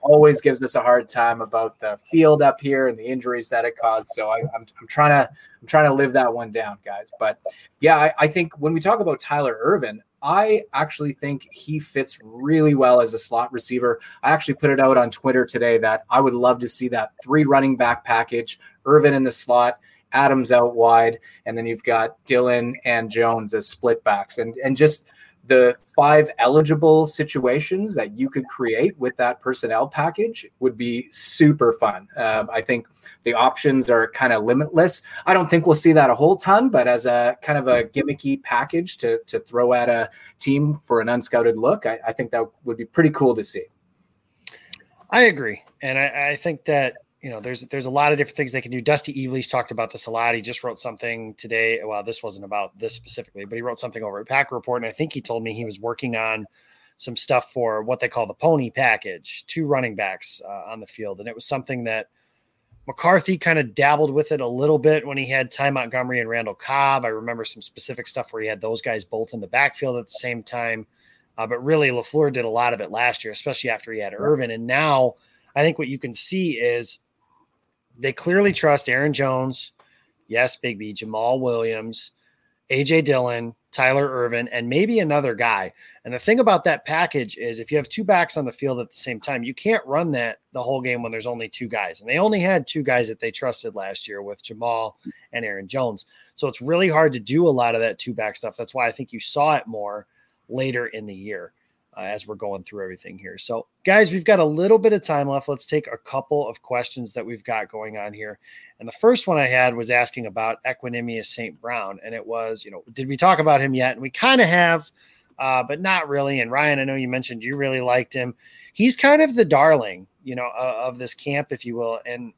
always gives us a hard time about the field up here and the injuries that it caused. So I'm trying to live that one down, guys. But yeah, I think when we talk about Tyler Ervin, I actually think he fits really well as a slot receiver. I actually put it out on Twitter today that I would love to see that 3 running back package, Ervin in the slot, Adams out wide, and then you've got Dillon and Jones as split backs, and just the 5 eligible situations that you could create with that personnel package would be super fun. I think the options are kind of limitless. I don't think we'll see that a whole ton, but as a kind of a gimmicky package to throw at a team for an unscouted look, I think that would be pretty cool to see. I agree. And I think that, there's a lot of different things they can do. Dusty Evely's talked about this a lot. He just wrote something today. Well, this wasn't about this specifically, but he wrote something over at Packer Report, and I think he told me he was working on some stuff for what they call the pony package, 2 running backs on the field. And it was something that McCarthy kind of dabbled with it a little bit when he had Ty Montgomery and Randall Cobb. I remember some specific stuff where he had those guys both in the backfield at the same time. But really, LaFleur did a lot of it last year, especially after he had Ervin. And now I think what you can see is they clearly trust Aaron Jones, yes, Big B, Jamal Williams, A.J. Dillon, Tyler Ervin, and maybe another guy. And the thing about that package is if you have 2 backs on the field at the same time, you can't run that the whole game when there's only 2 guys. And they only had 2 guys that they trusted last year with Jamal and Aaron Jones. So it's really hard to do a lot of that 2-back stuff. That's why I think you saw it more later in the year as we're going through everything here. So guys, we've got a little bit of time left. Let's take a couple of questions that we've got going on here. And the first one I had was asking about Equanimeous St. Brown. And it was, did we talk about him yet? And we kind of have, but not really. And Ryan, I know you mentioned you really liked him. He's kind of the darling, of this camp, if you will. And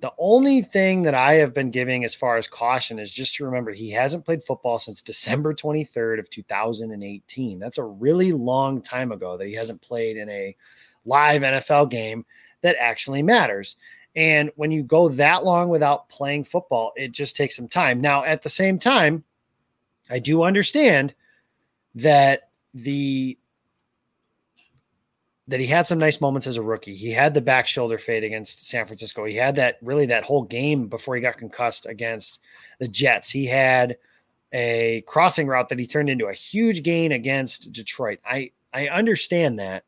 the only thing that I have been giving as far as caution is just to remember he hasn't played football since December 23rd of 2018. That's a really long time ago that he hasn't played in a live NFL game that actually matters. And when you go that long without playing football, it just takes some time. Now, at the same time, I do understand that the that he had some nice moments as a rookie. He had the back shoulder fade against San Francisco. He had that really that whole game before he got concussed against the Jets. He had a crossing route that he turned into a huge gain against Detroit. I understand that.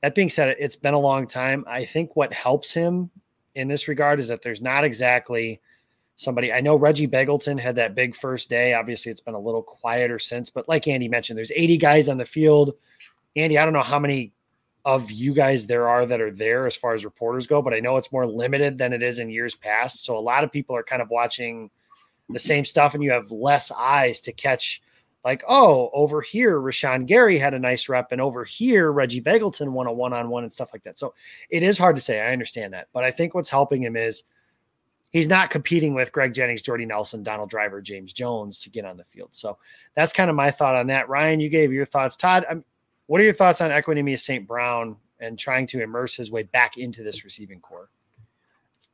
That being said, it's been a long time. I think what helps him in this regard is that there's not exactly somebody. I know Reggie Begelton had that big first day. Obviously, it's been a little quieter since, but like Andy mentioned, there's 80 guys on the field. Andy, I don't know how many of you guys there are that are there as far as reporters go, but I know it's more limited than it is in years past. So a lot of people are kind of watching the same stuff, and you have less eyes to catch like, oh, over here, Rashaun Gary had a nice rep, and over here, Reggie Begelton won a one-on-one and stuff like that. So it is hard to say. I understand that. But I think what's helping him is he's not competing with Greg Jennings, Jordy Nelson, Donald Driver, James Jones to get on the field. So that's kind of my thought on that. Ryan, you gave your thoughts. Todd, what are your thoughts on Equanimeous St. Brown and trying to immerse his way back into this receiving core?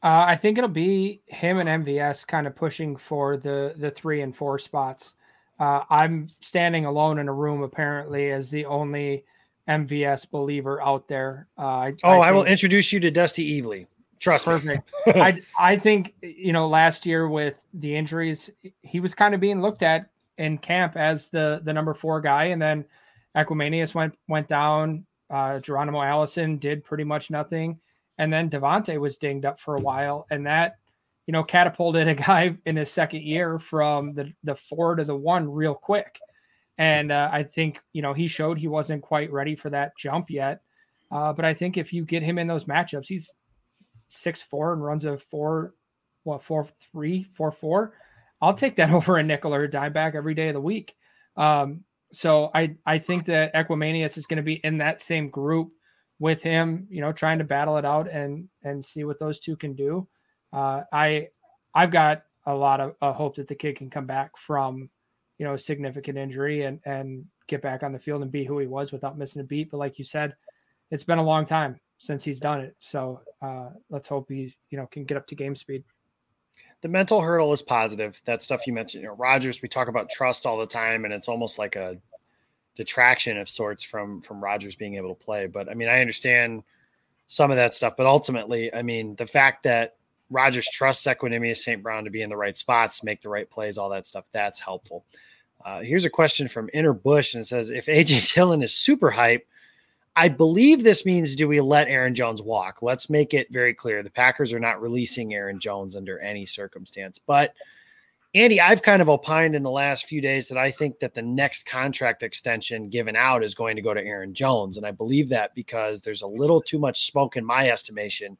I think it'll be him and MVS kind of pushing for the 3 and 4 spots. I'm standing alone in a room apparently as the only MVS believer out there. I will introduce you to Dusty Evely. Trust perfect. Me. I think, you know, last year with the injuries, he was kind of being looked at in camp as the number 4 guy. And then Equanimeous went down. Geronimo Allison did pretty much nothing. And then Davante was dinged up for a while. And that, you know, catapulted a guy in his second year from the 4 to the 1 real quick. And I think, you know, he showed he wasn't quite ready for that jump yet. But I think if you get him in those matchups, he's 6'4" and runs a 4.3, 4.4. I'll take that over a nickel or a dime back every day of the week. So I think that Equanimeous is going to be in that same group with him, you know, trying to battle it out and see what those two can do. I've got a lot of hope that the kid can come back from, you know, a significant injury and get back on the field and be who he was without missing a beat. But like you said, it's been a long time since he's done it. So let's hope he's, you know, can get up to game speed. The mental hurdle is positive. That stuff you mentioned, you know, Rodgers, we talk about trust all the time, and it's almost like a detraction of sorts from Rodgers being able to play. But I mean, I understand some of that stuff, but ultimately, I mean, the fact that Rodgers trusts Equanimeous St. Brown to be in the right spots, make the right plays, all that stuff. That's helpful. Here's a question from Inner Bush, and it says, if A.J. Dillon is super hype, I believe this means, do we let Aaron Jones walk? Let's make it very clear. The Packers are not releasing Aaron Jones under any circumstance. But Andy, I've kind of opined in the last few days that I think that the next contract extension given out is going to go to Aaron Jones. And I believe that because there's a little too much smoke in my estimation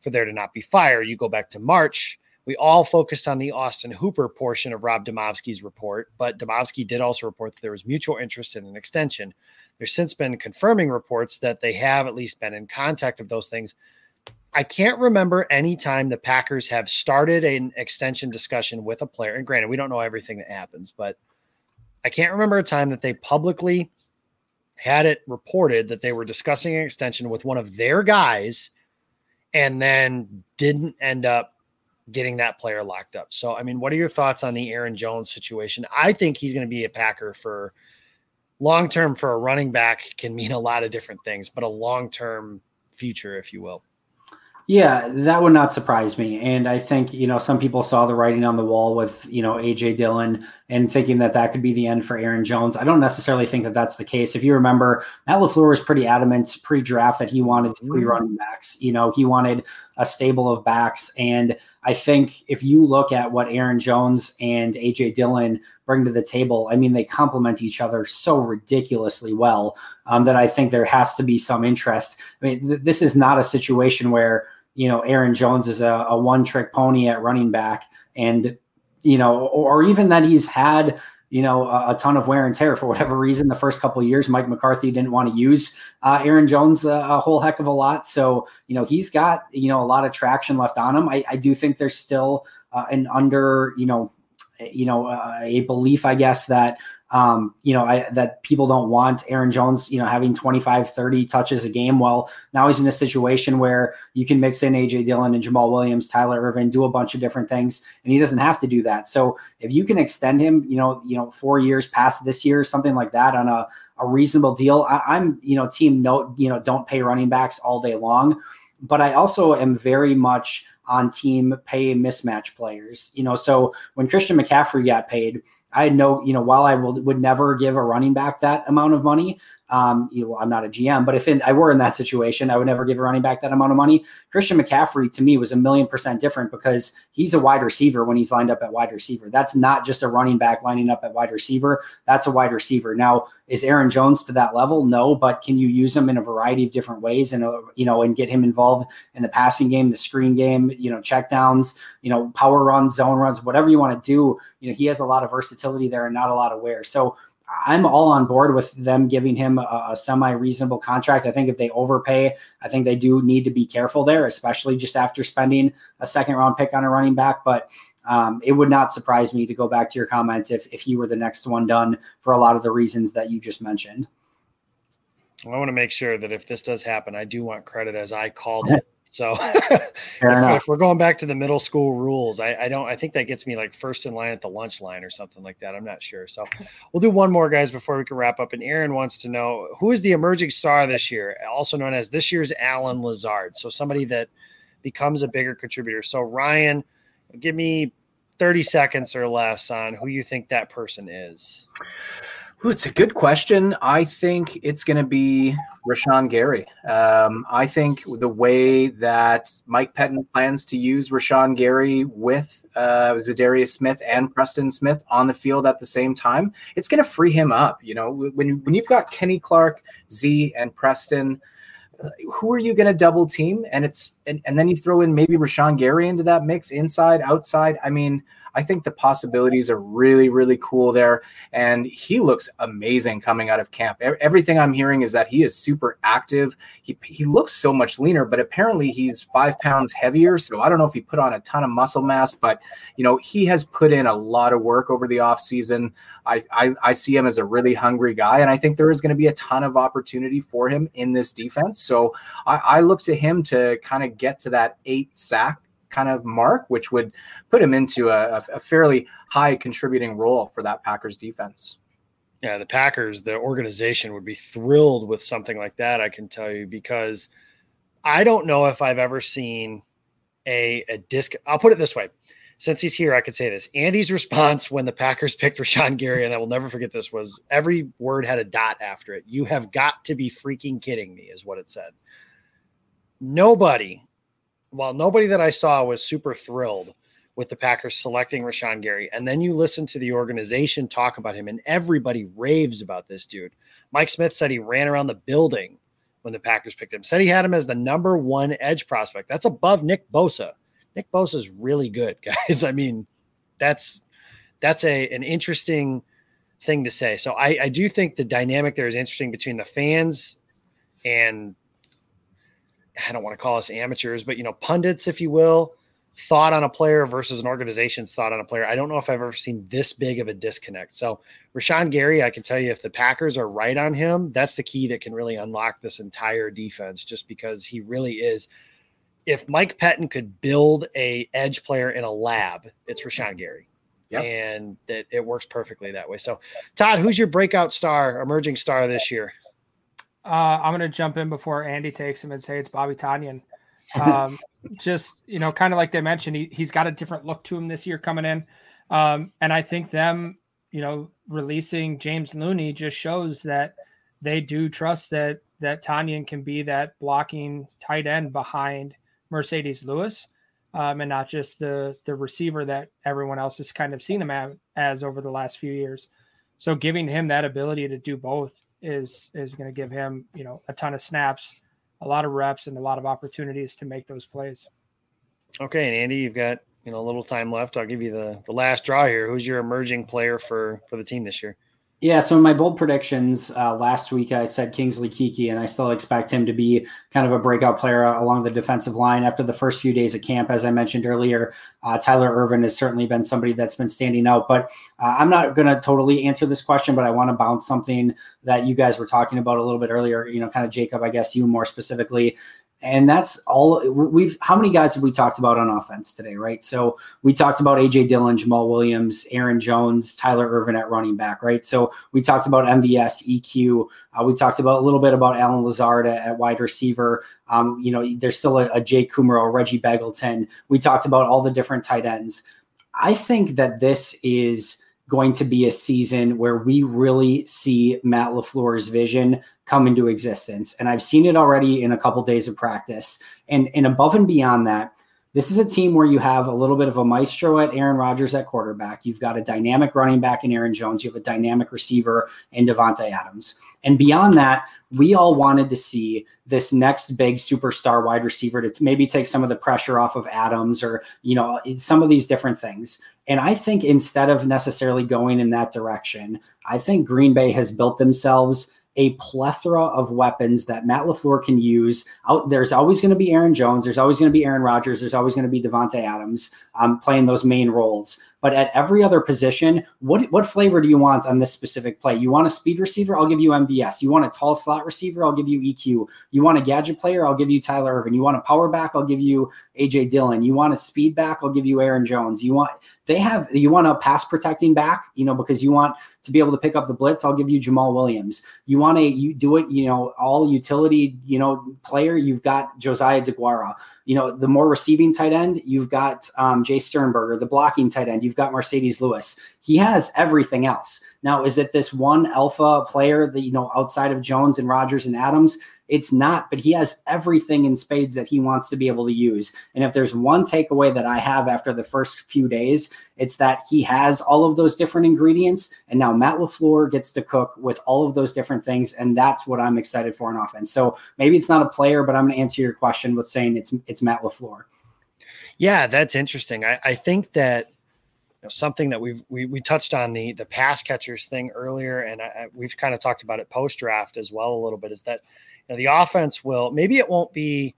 for there to not be fire. You go back to March. We all focused on the Austin Hooper portion of Rob Domofsky's report, but Domofsky did also report that there was mutual interest in an extension. There's since been confirming reports that they have at least been in contact of those things. I can't remember any time the Packers have started an extension discussion with a player. And granted, we don't know everything that happens, but I can't remember a time that they publicly had it reported that they were discussing an extension with one of their guys and then didn't end up getting that player locked up. So, I mean, what are your thoughts on the Aaron Jones situation? I think he's going to be a Packer for long-term. For a running back can mean a lot of different things, but a long-term future, if you will. Yeah, that would not surprise me. And I think, you know, some people saw the writing on the wall with, you know, A.J. Dillon and thinking that that could be the end for Aaron Jones. I don't necessarily think that that's the case. If you remember, Matt LaFleur was pretty adamant pre-draft that he wanted 3 running backs. You know, he wanted a stable of backs. And I think if you look at what Aaron Jones and A.J. Dillon bring to the table, I mean, they complement each other so ridiculously well that I think there has to be some interest. I mean, this is not a situation where, you know, Aaron Jones is a one-trick pony at running back, and, you know, or even that he's had, you know, a ton of wear and tear for whatever reason. The first couple of years, Mike McCarthy didn't want to use Aaron Jones a whole heck of a lot. So, you know, he's got, you know, a lot of traction left on him. I do think there's still an under, you know, a belief, I guess, that, that people don't want Aaron Jones, having 25, 30 touches a game. Well, now he's in a situation where you can mix in AJ Dillon and Jamal Williams, Tyler Irvin, do a bunch of different things, and he doesn't have to do that. So if you can extend him, 4 years past this year, something like that on a reasonable deal, don't pay running backs all day long. But I also am very much on team pay mismatch players, so when Christian McCaffrey got paid, I know, while I would never give a running back that amount of money, I'm not a GM, but if I were in that situation, I would never give a running back that amount of money. Christian McCaffrey to me was 1,000,000% different because he's a wide receiver when he's lined up at wide receiver. That's not just a running back lining up at wide receiver. That's a wide receiver. Now, is Aaron Jones to that level? No, but can you use him in a variety of different ways and, and get him involved in the passing game, the screen game, check downs, power runs, zone runs, whatever you want to do. He has a lot of versatility there and not a lot of wear. So I'm all on board with them giving him a semi-reasonable contract. I think if they overpay, I think they do need to be careful there, especially just after spending a second-round pick on a running back. But it would not surprise me, to go back to your comment, if he were the next one done for a lot of the reasons that you just mentioned. Well, I want to make sure that if this does happen, I do want credit as I called it. So if we're going back to the middle school rules, I think that gets me like first in line at the lunch line or something like that. I'm not sure. So we'll do one more, guys, before we can wrap up. And Aaron wants to know, who is the emerging star this year, also known as this year's Alan Lazard? So somebody that becomes a bigger contributor. So Ryan, give me 30 seconds or less on who you think that person is. Ooh, it's a good question. I think it's going to be Rashaun Gary. I think the way that Mike Pettin plans to use Rashaun Gary with Zadarius Smith and Preston Smith on the field at the same time, it's going to free him up. When you've got Kenny Clark, Z, and Preston, who are you going to double team? And then you throw in maybe Rashaun Gary into that mix, inside, outside. I mean, I think the possibilities are really, really cool there. And he looks amazing coming out of camp. Everything I'm hearing is that he is super active. He looks so much leaner, but apparently he's 5 pounds heavier. So I don't know if he put on a ton of muscle mass, but he has put in a lot of work over the off season. I see him as a really hungry guy. And I think there is going to be a ton of opportunity for him in this defense. So I look to him to kind of get to that 8 sack kind of mark, which would put him into a fairly high contributing role for that Packers defense. Yeah, the Packers, the organization, would be thrilled with something like that, I can tell you, because I don't know if I've ever seen a disc. I'll put it this way. Since he's here, I could say this. Andy's response when the Packers picked Rashaun Gary, and I will never forget this, was every word had a dot after it. You have got to be freaking kidding me, is what it said. Nobody that I saw was super thrilled with the Packers selecting Rashaun Gary. And then you listen to the organization talk about him, and everybody raves about this dude. Mike Smith said he ran around the building when the Packers picked him, said he had him as the #1 edge prospect. That's above Nick Bosa. Nick Bosa is really good, guys. I mean, that's an interesting thing to say. So I do think the dynamic there is interesting between the fans and, I don't want to call us amateurs, but, pundits, if you will, thought on a player versus an organization's thought on a player. I don't know if I've ever seen this big of a disconnect. So Rashaun Gary, I can tell you, if the Packers are right on him, that's the key that can really unlock this entire defense, just because he really is. If Mike Pettin could build a edge player in a lab, it's Rashaun Gary. Yep. And that it works perfectly that way. So Todd, who's your breakout star, emerging star this year? I'm going to jump in before Andy takes him and say it's Bobby Tonyan. Kind of like they mentioned, he's got a different look to him this year coming in. And I think them, releasing James Looney just shows that they do trust that Tonyan can be that blocking tight end behind Mercedes Lewis, and not just the receiver that everyone else has kind of seen him as over the last few years. So giving him that ability to do both is going to give him, a ton of snaps, a lot of reps, and a lot of opportunities to make those plays. Okay. And Andy, you've got, a little time left. I'll give you the last draw here. Who's your emerging player for the team this year? Yeah, so in my bold predictions last week, I said Kingsley Kiki, and I still expect him to be kind of a breakout player along the defensive line. After the first few days of camp, as I mentioned earlier, Tyler Ervin has certainly been somebody that's been standing out. But I'm not going to totally answer this question, but I want to bounce something that you guys were talking about a little bit earlier, you know, kind of Jacob, I guess you more specifically. And that's all we've, how many guys have we talked about on offense today, right? So we talked about AJ Dillon, Jamal Williams, Aaron Jones, Tyler Ervin at running back, right? So we talked about MVS, EQ. We talked about a little bit about Alan Lazard at wide receiver. You know, there's still a Jake Kummerow, Reggie Begelton. We talked about all the different tight ends. I think that this is going to be a season where we really see Matt LaFleur's vision come into existence. And I've seen it already in a couple days of practice. And above and beyond that, this is a team where you have a little bit of a maestro at Aaron Rodgers at quarterback. You've got a dynamic running back in Aaron Jones. You have a dynamic receiver in Davante Adams. And beyond that, we all wanted to see this next big superstar wide receiver to maybe take some of the pressure off of Adams or, you know, some of these different things. And I think instead of necessarily going in that direction, I think Green Bay has built themselves a plethora of weapons that Matt LaFleur can use. There's always going to be Aaron Jones. There's always going to be Aaron Rodgers. There's always going to be Davante Adams playing those main roles. But at every other position, what flavor do you want on this specific play? You want a speed receiver? I'll give you MVS. You want a tall slot receiver? I'll give you EQ. You want a gadget player? I'll give you Tyler Ervin. You want a power back? I'll give you AJ Dillon. You want a speed back? I'll give you Aaron Jones. You want a pass protecting back, you know, because you want to be able to pick up the blitz. I'll give you Jamal Williams. You want all utility, you know, player. You've got Josiah DeGuara. You know, the more receiving tight end, you've got Jay Sternberger, the blocking tight end, you've got Mercedes Lewis. He has everything else. Now, is it this one alpha player that, you know, outside of Jones and Rodgers and Adams? It's not, but he has everything in spades that he wants to be able to use. And if there's one takeaway that I have after the first few days, it's that he has all of those different ingredients. And now Matt LaFleur gets to cook with all of those different things. And that's what I'm excited for on offense. So maybe it's not a player, but I'm going to answer your question with saying it's Matt LaFleur. Yeah, that's interesting. I think that, you know, something that we touched on the pass catchers thing earlier, and we've kind of talked about it post-draft as well a little bit, is that, you know, the offense will, maybe it won't be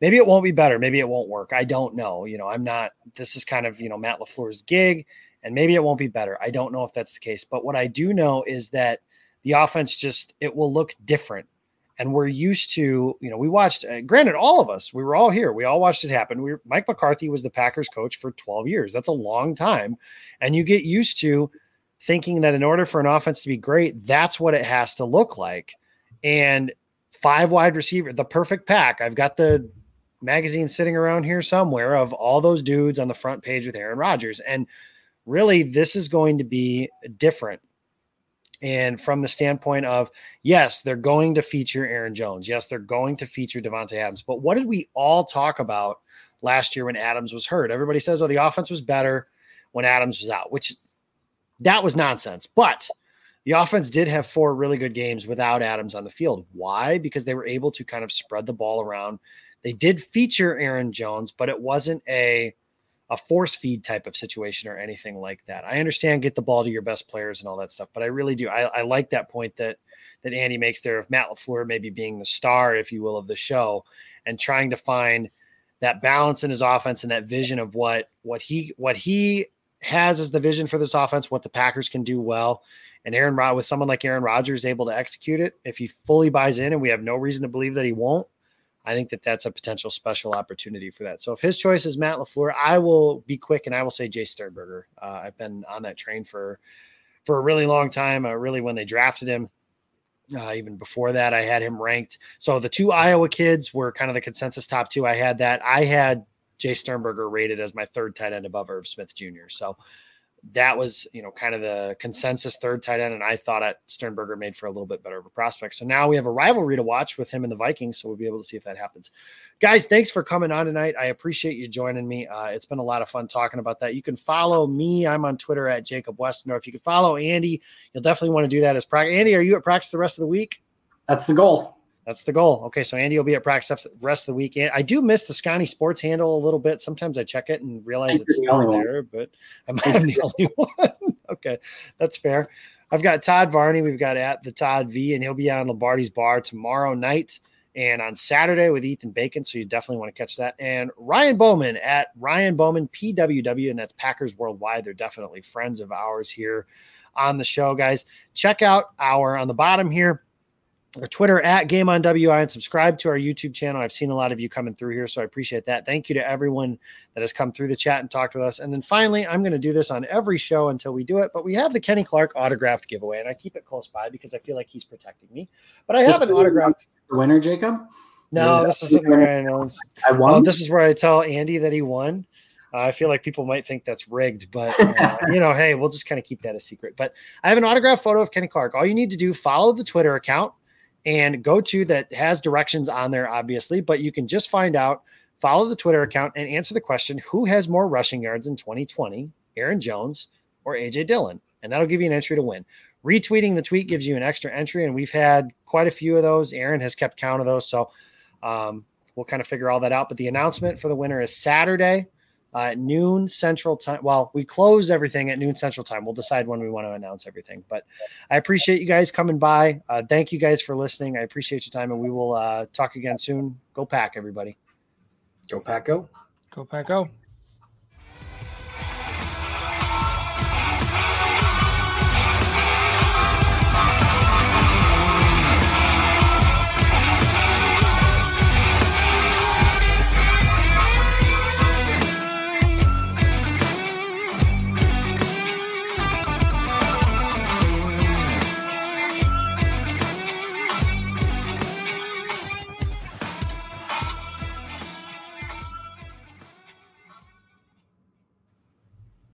better. Maybe it won't work. I don't know. You know, this is kind of, you know, Matt LaFleur's gig, and maybe it won't be better. I don't know if that's the case, but what I do know is that the offense it will look different. And we're used to, you know, we watched, granted, all of us, we were all here. We all watched it happen. Mike McCarthy was the Packers coach for 12 years. That's a long time. And you get used to thinking that in order for an offense to be great, that's what it has to look like. And 5 wide receiver, the perfect pack. I've got the magazine sitting around here somewhere of all those dudes on the front page with Aaron Rodgers. And really, this is going to be different. And from the standpoint of, yes, they're going to feature Aaron Jones. Yes, they're going to feature Davante Adams. But what did we all talk about last year when Adams was hurt? Everybody says, oh, the offense was better when Adams was out, which that was nonsense. But the offense did have 4 really good games without Adams on the field. Why? Because they were able to kind of spread the ball around. They did feature Aaron Jones, but it wasn't a force feed type of situation or anything like that. I understand, get the ball to your best players and all that stuff, but I really do. I like that point that Andy makes there of Matt LaFleur maybe being the star, if you will, of the show and trying to find that balance in his offense and that vision of what he has as the vision for this offense, what the Packers can do well. And with someone like Aaron Rodgers able to execute it, if he fully buys in, and we have no reason to believe that he won't, I think that that's a potential special opportunity for that. So if his choice is Matt LaFleur, I will be quick and I will say Jay Sternberger. I've been on that train for a really long time, really when they drafted him. Even before that, I had him ranked. So the 2 Iowa kids were kind of the consensus top 2. I had that. I had Jay Sternberger rated as my 3rd tight end above Irv Smith Jr. So that was, you know, kind of the consensus 3rd tight end. And I thought Sternberger made for a little bit better of a prospect. So now we have a rivalry to watch with him and the Vikings. So we'll be able to see if that happens. Guys, thanks for coming on tonight. I appreciate you joining me. It's been a lot of fun talking about that. You can follow me. I'm on Twitter at Jacob Westendorf. You can follow Andy. You'll definitely want to do that as practice. Andy, are you at practice the rest of the week? That's the goal. That's the goal. Okay, so Andy will be at practice the rest of the weekend. I do miss the Scotty Sports handle a little bit. Sometimes I check it and realize it's still there, but I might be the only one. Okay, that's fair. I've got Todd Varney. We've got at the Todd V, and he'll be on Lombardi's Bar tomorrow night and on Saturday with Ethan Bacon. So you definitely want to catch that. And Ryan Bowman at Ryan Bowman PWW, and that's Packers Worldwide. They're definitely friends of ours here on the show, guys. Check out our, on the bottom here, our Twitter at Game on WI, and subscribe to our YouTube channel. I've seen a lot of you coming through here, so I appreciate that. Thank you to everyone that has come through the chat and talked with us. And then finally, I'm going to do this on every show until we do it, but we have the Kenny Clark autographed giveaway, and I keep it close by because I feel like he's protecting me. But I have an autographed winner, Jacob. No, this isn't where I announce. I won. This is where I tell Andy that he won. I feel like people might think that's rigged, but, you know, hey, we'll just kind of keep that a secret. But I have an autographed photo of Kenny Clark. All you need to do, follow the Twitter account and go to that, has directions on there, obviously, but you can just find out, follow the Twitter account and answer the question, who has more rushing yards in 2020, Aaron Jones or A.J. Dillon? And that'll give you an entry to win. Retweeting the tweet gives you an extra entry, and we've had quite a few of those. Aaron has kept count of those, so we'll kind of figure all that out. But the announcement for the winner is Saturday. At noon Central Time. Well, we close everything at noon Central Time. We'll decide when we want to announce everything. But I appreciate you guys coming by. Thank you guys for listening. I appreciate your time, and we will talk again soon. Go Pack, everybody. Go Pack, go. Go Pack, go.